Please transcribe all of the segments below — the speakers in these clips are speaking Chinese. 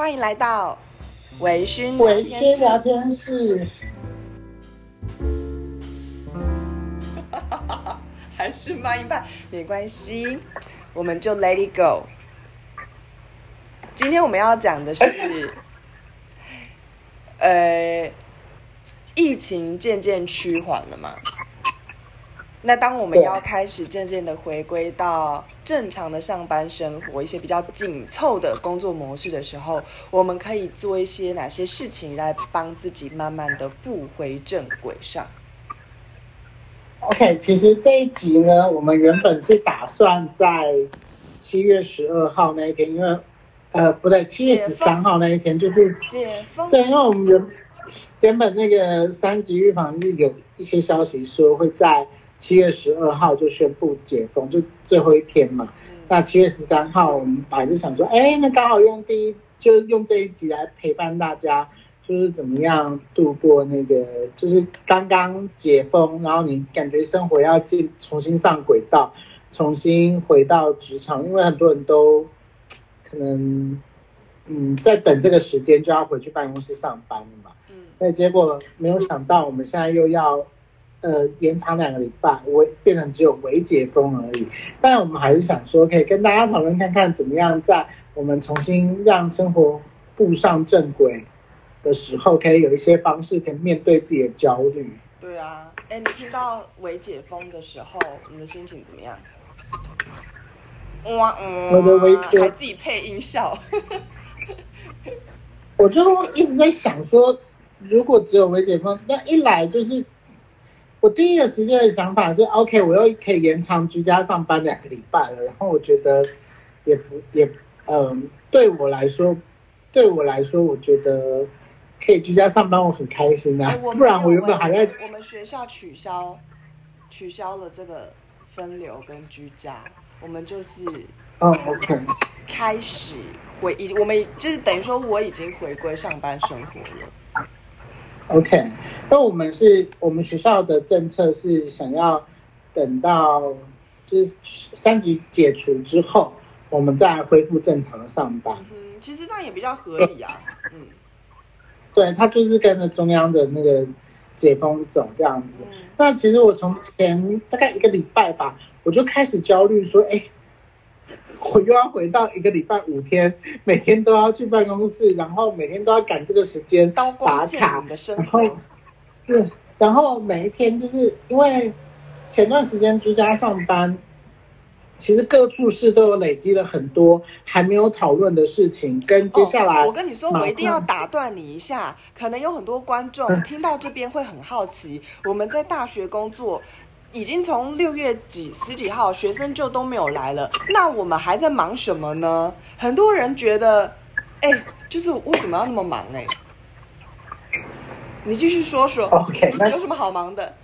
欢迎来到微醺聊天室。还是慢一半，没关系，我们就 let it go。今天我们要讲的是，疫情渐渐趋缓了嘛？那当我们要开始渐渐的回归到正常的上班生活，一些比较紧凑的工作模式的时候，我们可以做一些哪些事情来帮自己慢慢的步回正轨上 ？OK， 其实这一集呢，我们原本是打算在7月12号那一天，因为不对，7月13号那一天就是解封，对，因为我们原本那个3级预防日有一些消息说会在7月12号就宣布解封，就最后一天嘛。那7月13号，我们本来就想说，那刚好用这一集来陪伴大家，就是怎么样度过那个，就是刚刚解封，然后你感觉生活要重新上轨道，重新回到职场，因为很多人都可能在等这个时间就要回去办公室上班了嘛。但结果没有想到，我们现在又要。延长2个礼拜，变成只有微解封而已。但我们还是想说，可以跟大家讨论看看，怎么样在我们重新让生活步上正轨的时候，可以有一些方式可以面对自己的焦虑。对啊，你听到微解封的时候，你的心情怎么样？我的微解还自己配音效，我就一直在想说，如果只有微解封，那一来就是。我第一个时间的想法是 ，OK， 我又可以延长居家上班2个礼拜了。然后我觉得对我来说，我觉得可以居家上班，我很开心啊。不然我原本还在我们学校取消了这个分流跟居家，我们就是OK， 开始我们就是等于说我已经回归上班生活了。OK， 那我们学校的政策是想要等到就是3级解除之后，我们再恢复正常的上班。其实这样也比较合理啊。对，他就是跟着中央的那个解封走这样子。那其实我从前大概1个礼拜吧，我就开始焦虑说，我又要回到1个礼拜5天，每天都要去办公室，然后每天都要赶这个时间打卡的生活。然后每一天就是因为前段时间居家上班，其实各处室都有累积了很多还没有讨论的事情，跟接下来我跟你说，我一定要打断你一下，可能有很多观众听到这边会很好奇，我们在大学工作。已经从6月十几号学生就都没有来了，那我们还在忙什么呢？很多人觉得，就是为什么要那么忙？你继续说说 ，OK， 有什么好忙的？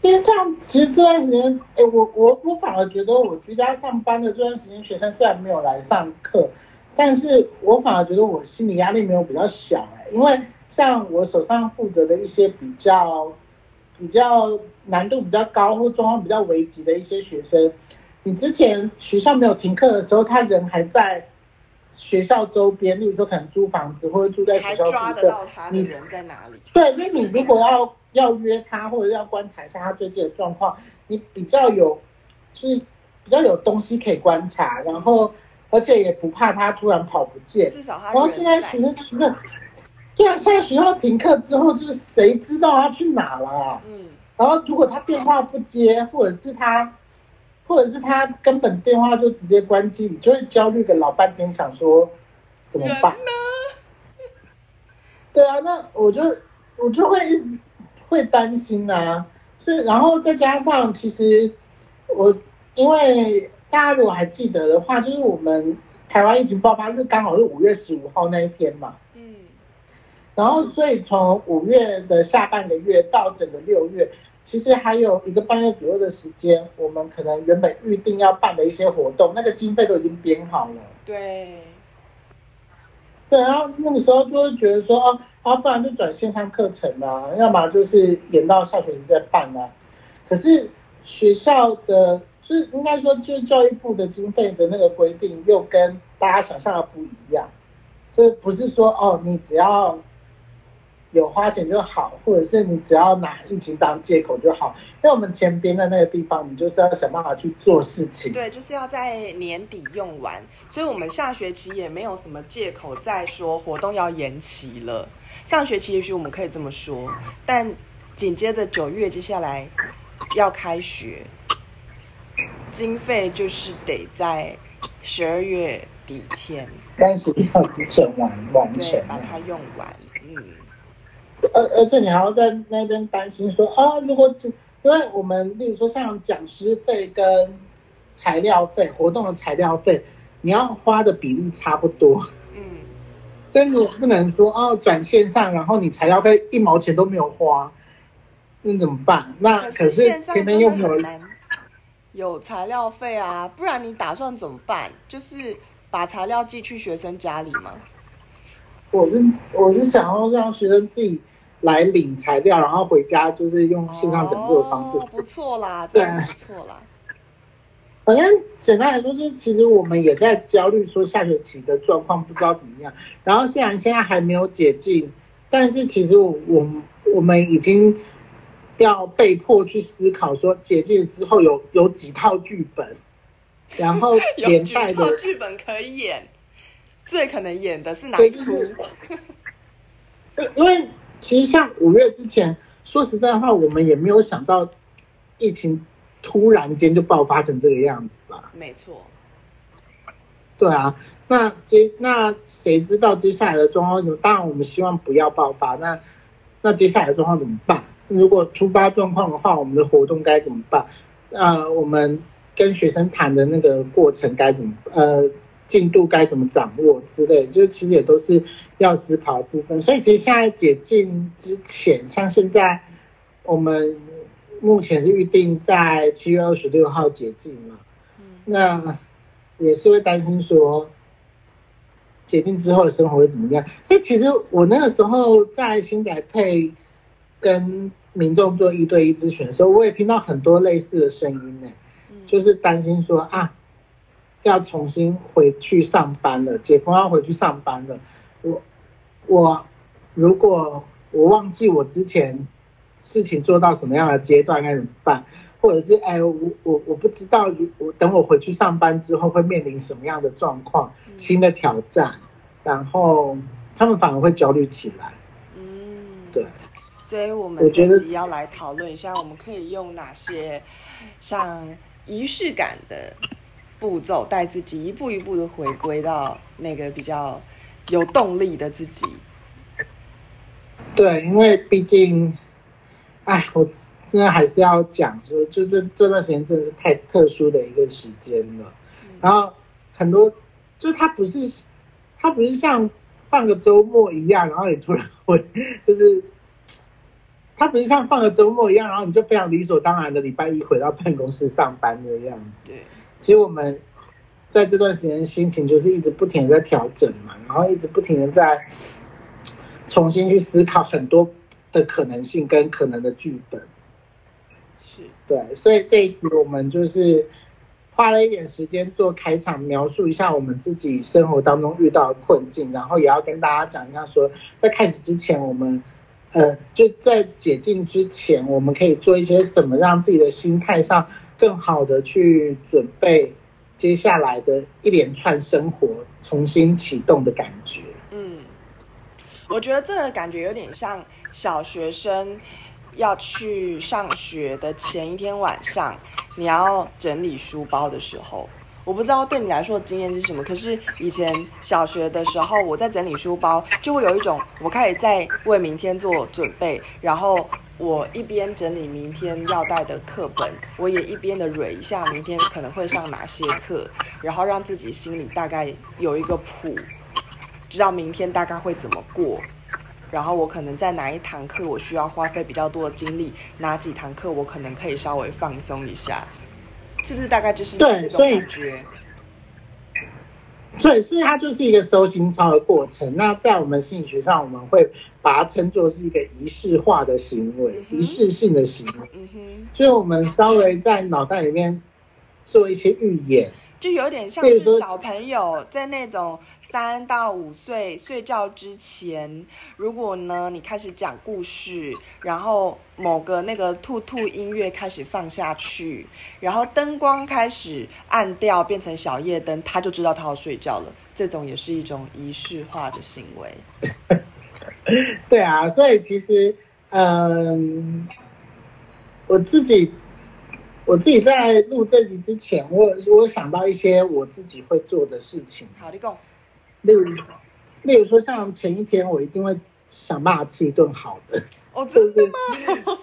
其实这段时间，我反而觉得我居家上班的这段时间，学生虽然没有来上课，但是我反而觉得我心理压力没有比较小，因为像我手上负责的一些比较难度比较高或状况比较危急的一些学生，你之前学校没有停课的时候，他人还在学校周边，例如说可能租房子或者住在学校宿舍，还抓得到他的人在哪里？对，所以你如果要约他或者要观察一下他最近的状况，你比较有东西可以观察，然后而且也不怕他突然跑不见，至少他人在。然后现在学生对啊，现在学校停课之后，就是谁知道他去哪了啊？然后如果他电话不接，或者是他根本电话就直接关机，你就会焦虑个老半天，想说怎么办？对啊，那我就会一直会担心啊。然后再加上，其实因为大家如果还记得的话，就是我们台湾疫情爆发是刚好是5月15号那一天嘛。然后，所以从5月的下半个月到整个6月，其实还有1个半月左右的时间，我们可能原本预定要办的一些活动，那个经费都已经编好了。对，然后那个时候就会觉得说，不然就转线上课程啊，要么就是延到下学期再办啊。可是学校的，就是应该说，就教育部的经费的那个规定，又跟大家想象的不一样。这不是说哦，你只要有花钱就好，或者是你只要拿疫情当借口就好，因为我们钱编在那个地方，你就是要想办法去做事情。对，就是要在年底用完，所以我们下学期也没有什么借口再说活动要延期了。上学期也许我们可以这么说，但紧接着9月接下来要开学，经费就是得在12月底前31号之前完成，把它用完。嗯。而且你还要在那边担心说啊，如果因为我们例如说像讲师费跟材料费、活动的材料费，你要花的比例差不多，嗯，所以你不能说哦转线上，然后你材料费1毛钱都没有花，那怎么办？那可是线上真的很难有材料费啊，不然你打算怎么办？就是把材料寄去学生家里吗？我是想要让学生自己来领材料，然后回家就是用线上整个的方式。哦，不错啦，真的不错啦。反正简单来说，就是其实我们也在焦虑说下学期的状况不知道怎么样。然后虽然现在还没有解禁，但是其实我们已经要被迫去思考说解禁之后有几套剧本，然后连带的有几套剧本可以演。最可能演的是哪一出？因为其实像5月之前，说实在话，我们也没有想到疫情突然间就爆发成这个样子吧？没错。对啊，那谁知道接下来的状况？当然，我们希望不要爆发。那接下来的状况怎么办？如果突发状况的话，我们的活动该怎么办？我们跟学生谈的那个过程该怎么进度该怎么掌握之类，就其实也都是要思考的部分。所以其实现在解禁之前，像现在我们目前是预定在7月26号解禁嘛，那也是会担心说解禁之后的生活会怎么样。所以其实我那个时候在新宅配跟民众做1对1咨询的时候，我也听到很多类似的声音呢，就是担心说啊，要重新回去上班了，解封要回去上班了。我如果我忘记我之前事情做到什么样的阶段该怎么办，或者是我不知道等我回去上班之后会面临什么样的状况，新的挑战，然后他们反而会焦虑起来。对。所以我们这集要来讨论一下，我们可以用哪些像仪式感的步骤带自己一步一步的回归到那个比较有动力的自己。对，因为毕竟我真的还是要讲说，就是这段时间真的是太特殊的一个时间了，然后很多就是它不是像放个周末一样，然后你突然会就是它不是像放个周末一样，然后你就非常理所当然的礼拜一回到办公室上班的样子。对，其实我们在这段时间心情就是一直不停的在调整嘛，然后一直不停的在重新去思考很多的可能性跟可能的剧本。是，对，所以这一集我们就是花了一点时间做开场，描述一下我们自己生活当中遇到的困境，然后也要跟大家讲一下说，在开始之前我们就在解禁之前，我们可以做一些什么，让自己的心态上更好的去准备接下来的一连串生活重新启动的感觉。我觉得这个感觉有点像小学生要去上学的前一天晚上，你要整理书包的时候。我不知道对你来说的经验是什么，可是以前小学的时候，我在整理书包就会有一种我开始在为明天做准备，然后我一边整理明天要带的课本，我也一边的蕊一下明天可能会上哪些课，然后让自己心里大概有一个谱，知道明天大概会怎么过，然后我可能在哪一堂课我需要花费比较多的精力，哪几堂课我可能可以稍微放松一下，是不是大概就是这种感觉？所以它就是一个收心操的过程。那在我们心理学上，我们会把它称作是一个仪式化的行为，仪式性的行为。就是我们稍微在脑袋里面做一些预演，就有点像是小朋友在那种3到5岁睡觉之前，如果呢你开始讲故事，然后某个那个兔兔音乐开始放下去，然后灯光开始暗掉变成小夜灯，他就知道他要睡觉了。这种也是一种仪式化的行为。对啊，所以其实我自己在录这集之前，我想到一些我自己会做的事情。好，你说。例如说，像前一天我一定会想办法吃一顿好的。哦，真的吗？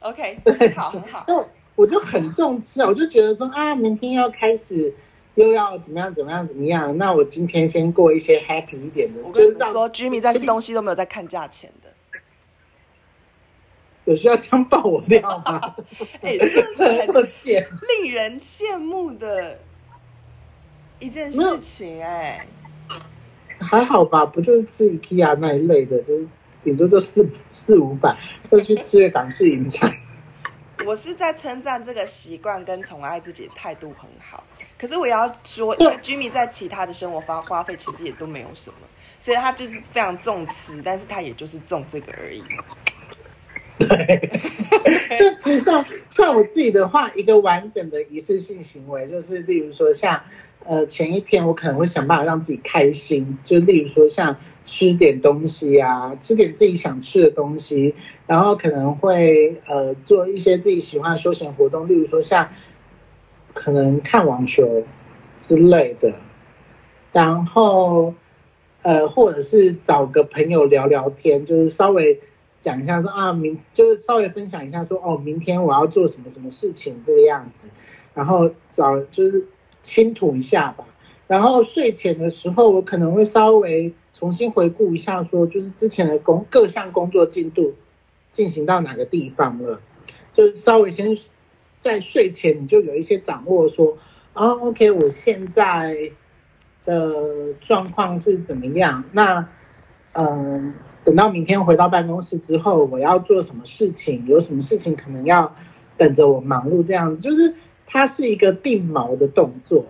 OK， 好，很好。我就很重吃，我就觉得说啊，明天要开始又要怎么样，那我今天先过一些 happy 一点的。我跟你说 ，Jimmy 在吃东西都没有在看价钱的。有需要这样爆我料吗？哎、欸，这是很令人羡慕的一件事情哎、欸。还好吧，不就是吃 IKEA 那一类的，就是顶多就400-500，就去吃港式饮茶。我是在称赞这个习惯跟宠爱自己的态度很好，可是我也要说，因为 Jimmy 在其他的生活花费其实也都没有什么，所以他就是非常重吃，但是他也就是重这个而已。对，但其实像我自己的话，一个完整的仪式性行为，就是例如说像前一天我可能会想办法让自己开心，就例如说像吃点东西啊，吃点自己想吃的东西，然后可能会做一些自己喜欢的休闲活动，例如说像可能看网球之类的，然后或者是找个朋友聊聊天，就是稍微讲一下说啊，就是稍微分享一下说哦，明天我要做什么什么事情这个样子，然后就是倾吐一下吧。然后睡前的时候，我可能会稍微重新回顾一下说，就是之前的各项工作进度进行到哪个地方了，就是稍微先在睡前你就有一些掌握说啊 ，OK， 我现在的状况是怎么样？那等到明天回到办公室之后，我要做什么事情？有什么事情可能要等着我忙碌？这样子就是它是一个定锚的动作，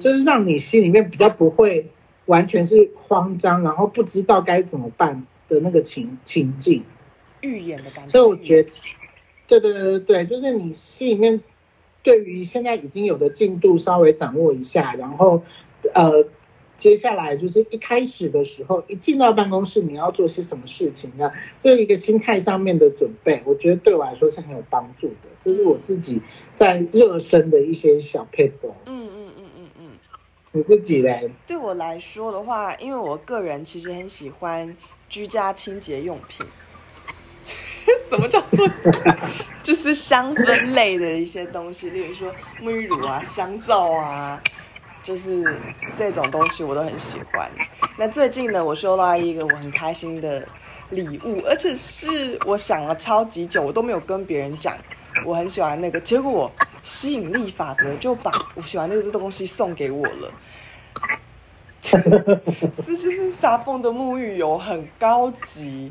就是让你心里面比较不会完全是慌张，然后不知道该怎么办的那个情境，预演的感觉。所以我觉得，对，就是你心里面对于现在已经有的进度稍微掌握一下，然后接下来就是一开始的时候，一进到办公室你要做些什么事情呢？对一个心态上面的准备，我觉得对我来说是很有帮助的。这是我自己在热身的一些小撇步。嗯。你自己嘞？对我来说的话，因为我个人其实很喜欢居家清洁用品。什么叫做就是香氛类的一些东西，例如说沐浴乳啊、香皂啊。就是这种东西我都很喜欢。那最近呢，我收到一个我很开心的礼物，而且是我想了超级久，我都没有跟别人讲我很喜欢那个，结果我吸引力法则就把我喜欢那个东西送给我了。就是沙泵的沐浴油，很高级。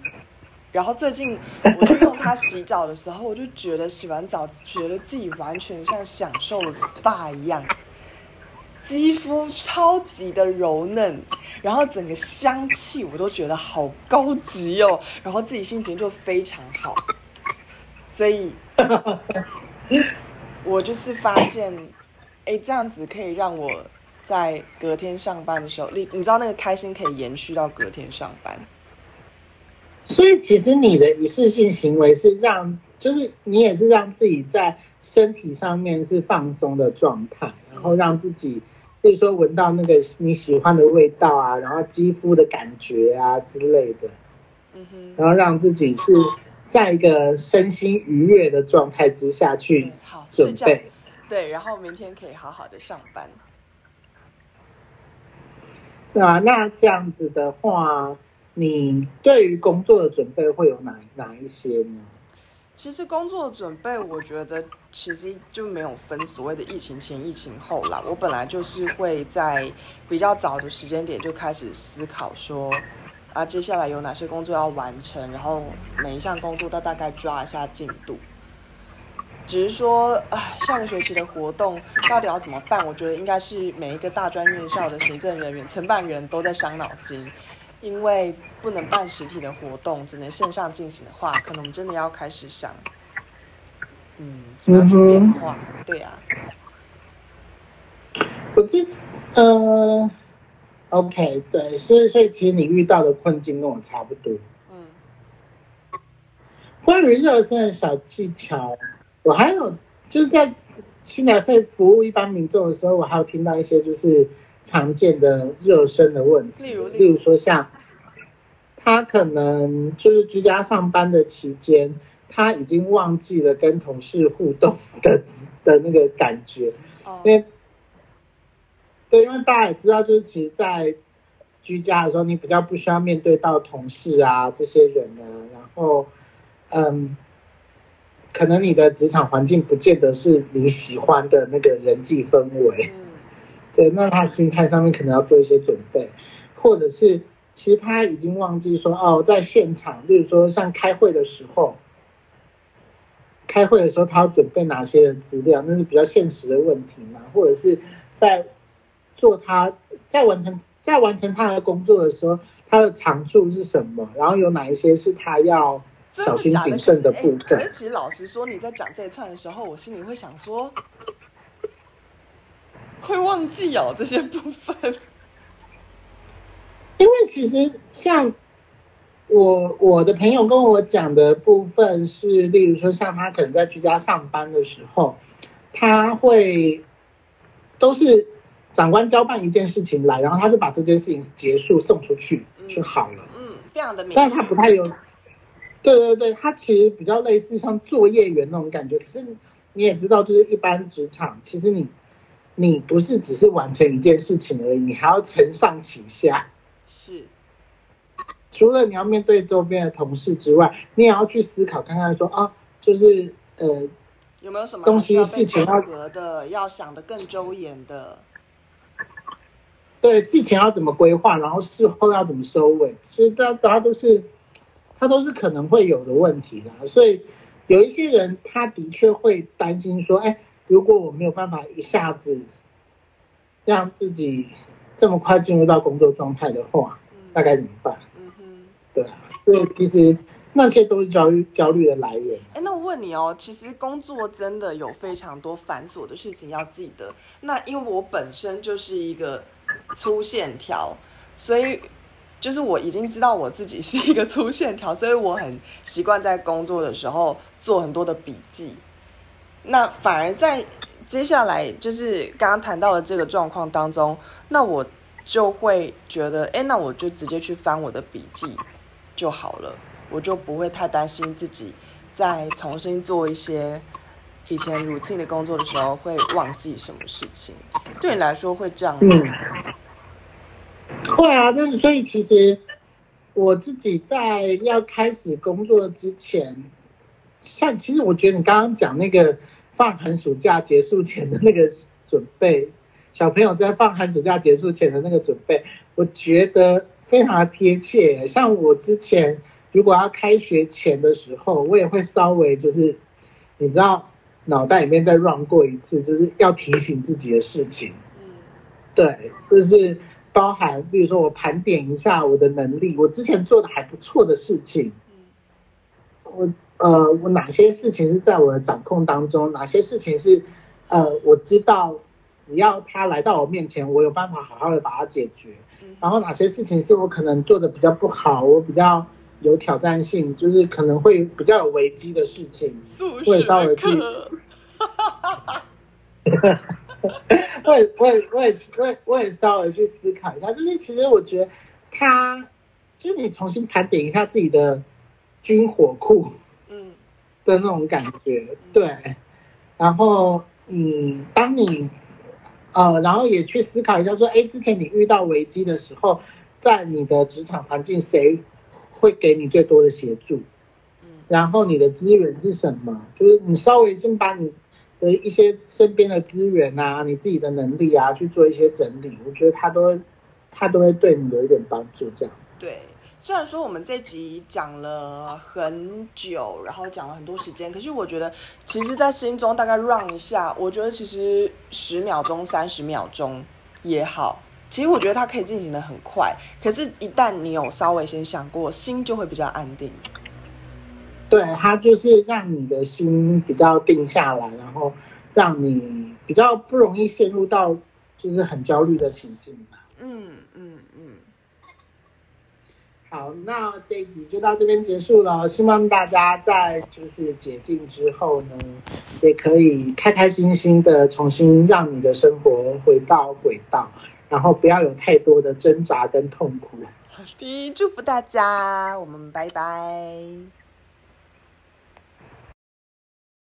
然后最近我就用它洗澡的时候，我就觉得洗完澡觉得自己完全像享受了 SPA 一样。肌肤超级的柔嫩，然后整个香气我都觉得好高级哦，然后自己心情就非常好，所以我就是发现，哎，这样子可以让我在隔天上班的时候，你知道那个开心可以延续到隔天上班。所以其实你的仪式性行为是让，就是你也是让自己在身体上面是放松的状态，然后让自己，比如说闻到那个你喜欢的味道啊，然后肌肤的感觉啊之类的，然后让自己是在一个身心愉悦的状态之下去准备，对，然后明天可以好好的上班，对啊，那这样子的话，你对于工作的准备会有哪一些呢？其实工作准备，我觉得其实就没有分所谓的疫情前、疫情后啦。我本来就是会在比较早的时间点就开始思考说，啊，接下来有哪些工作要完成，然后每一项工作都大概抓一下进度。只是说下个学期的活动到底要怎么办，我觉得应该是每一个大专院校的行政人员承办人都在伤脑筋，因为不能办实体的活动，只能线上进行的话，可能我们真的要开始想怎么去变化。对啊，我自己OK， 对，所以其实你遇到的困境跟我差不多。关于热身的小技巧，我还有就是在新来会服务一般民众的时候，我还有听到一些就是常见的热身的问题，例如说像他可能就是居家上班的期间，他已经忘记了跟同事互动的那个感觉，因为大家也知道，就是其实在居家的时候，你比较不需要面对到同事啊这些人啊，然后可能你的职场环境不见得是你喜欢的那个人际氛围，对，那他心态上面可能要做一些准备，或者是其实他已经忘记说在现场，例如说像开会的时候他要准备哪些的资料，那是比较现实的问题嘛，或者是在完成他的工作的时候，他的长处是什么，然后有哪一些是他要小心谨慎的部分。可是其实老实说，你在讲这一串的时候，我心里会想说，会忘记这些部分。因为其实像我的朋友跟我讲的部分是，例如说像他可能在居家上班的时候，他会都是长官交办一件事情来，然后他就把这件事情结束送出去就好了。非常的明显。但他不太有。对，他其实比较类似像作业员那种感觉。可是你也知道，就是一般职场，其实你不是只是完成一件事情而已，你还要承上启下。是。除了你要面对周边的同事之外，你也要去思考看看说就是有没有什么东西事情要合的，要想得更周延的。对，事情要怎么规划，然后事后要怎么收尾，所以大家都是。他都是可能会有的问题啦，所以有一些人他的确会担心说，如果我没有办法一下子让自己这么快进入到工作状态的话，大概怎么办？对啊，所以其实那些都是焦虑的来源。那我问你其实工作真的有非常多繁琐的事情要记得，那因为我本身就是一个粗线条，所以就是我已经知道我自己是一个粗线条，所以我很习惯在工作的时候做很多的笔记。那反而在接下来就是刚刚谈到的这个状况当中，那我就会觉得那我就直接去翻我的笔记就好了，我就不会太担心自己再重新做一些以前 routine 的工作的时候会忘记什么事情。对你来说会这样吗？会啊，所以其实我自己在要开始工作之前，像其实我觉得你刚刚讲那个放寒暑假结束前的那个准备，小朋友在放寒暑假结束前的那个准备，我觉得非常的贴切。像我之前如果要开学前的时候，我也会稍微就是你知道脑袋里面再 run 过一次，就是要提醒自己的事情。对，就是包含比如说我盘点一下我的能力，我之前做的还不错的事情，我哪些事情是在我的掌控当中，哪些事情是我知道只要他来到我面前我有办法好好的把它解决，然后哪些事情是我可能做的比较不好，我比较有挑战性，就是可能会比较有危机的事情，我也稍微去我也稍微去思考一下，就是其实我觉得他就是你重新盘点一下自己的军火库的那种感觉。对，然后当你然后也去思考一下说之前你遇到危机的时候，在你的职场环境谁会给你最多的协助，然后你的资源是什么，就是你稍微先把你一些身边的资源啊，你自己的能力啊，去做一些整理，我觉得它都会对你有一点帮助，这样子。对，虽然说我们这集讲了很久，然后讲了很多时间，可是我觉得其实在心中大概 run 一下，我觉得其实10秒钟30秒钟也好，其实我觉得它可以进行的很快，可是一旦你有稍微先想过，心就会比较安定。对，它就是让你的心比较定下来，然后让你比较不容易陷入到就是很焦虑的情境吧。好，那这一集就到这边结束了，希望大家在就是解禁之后呢，也可以开开心心的重新让你的生活回到轨道，然后不要有太多的挣扎跟痛苦。第一，祝福大家，我们拜拜。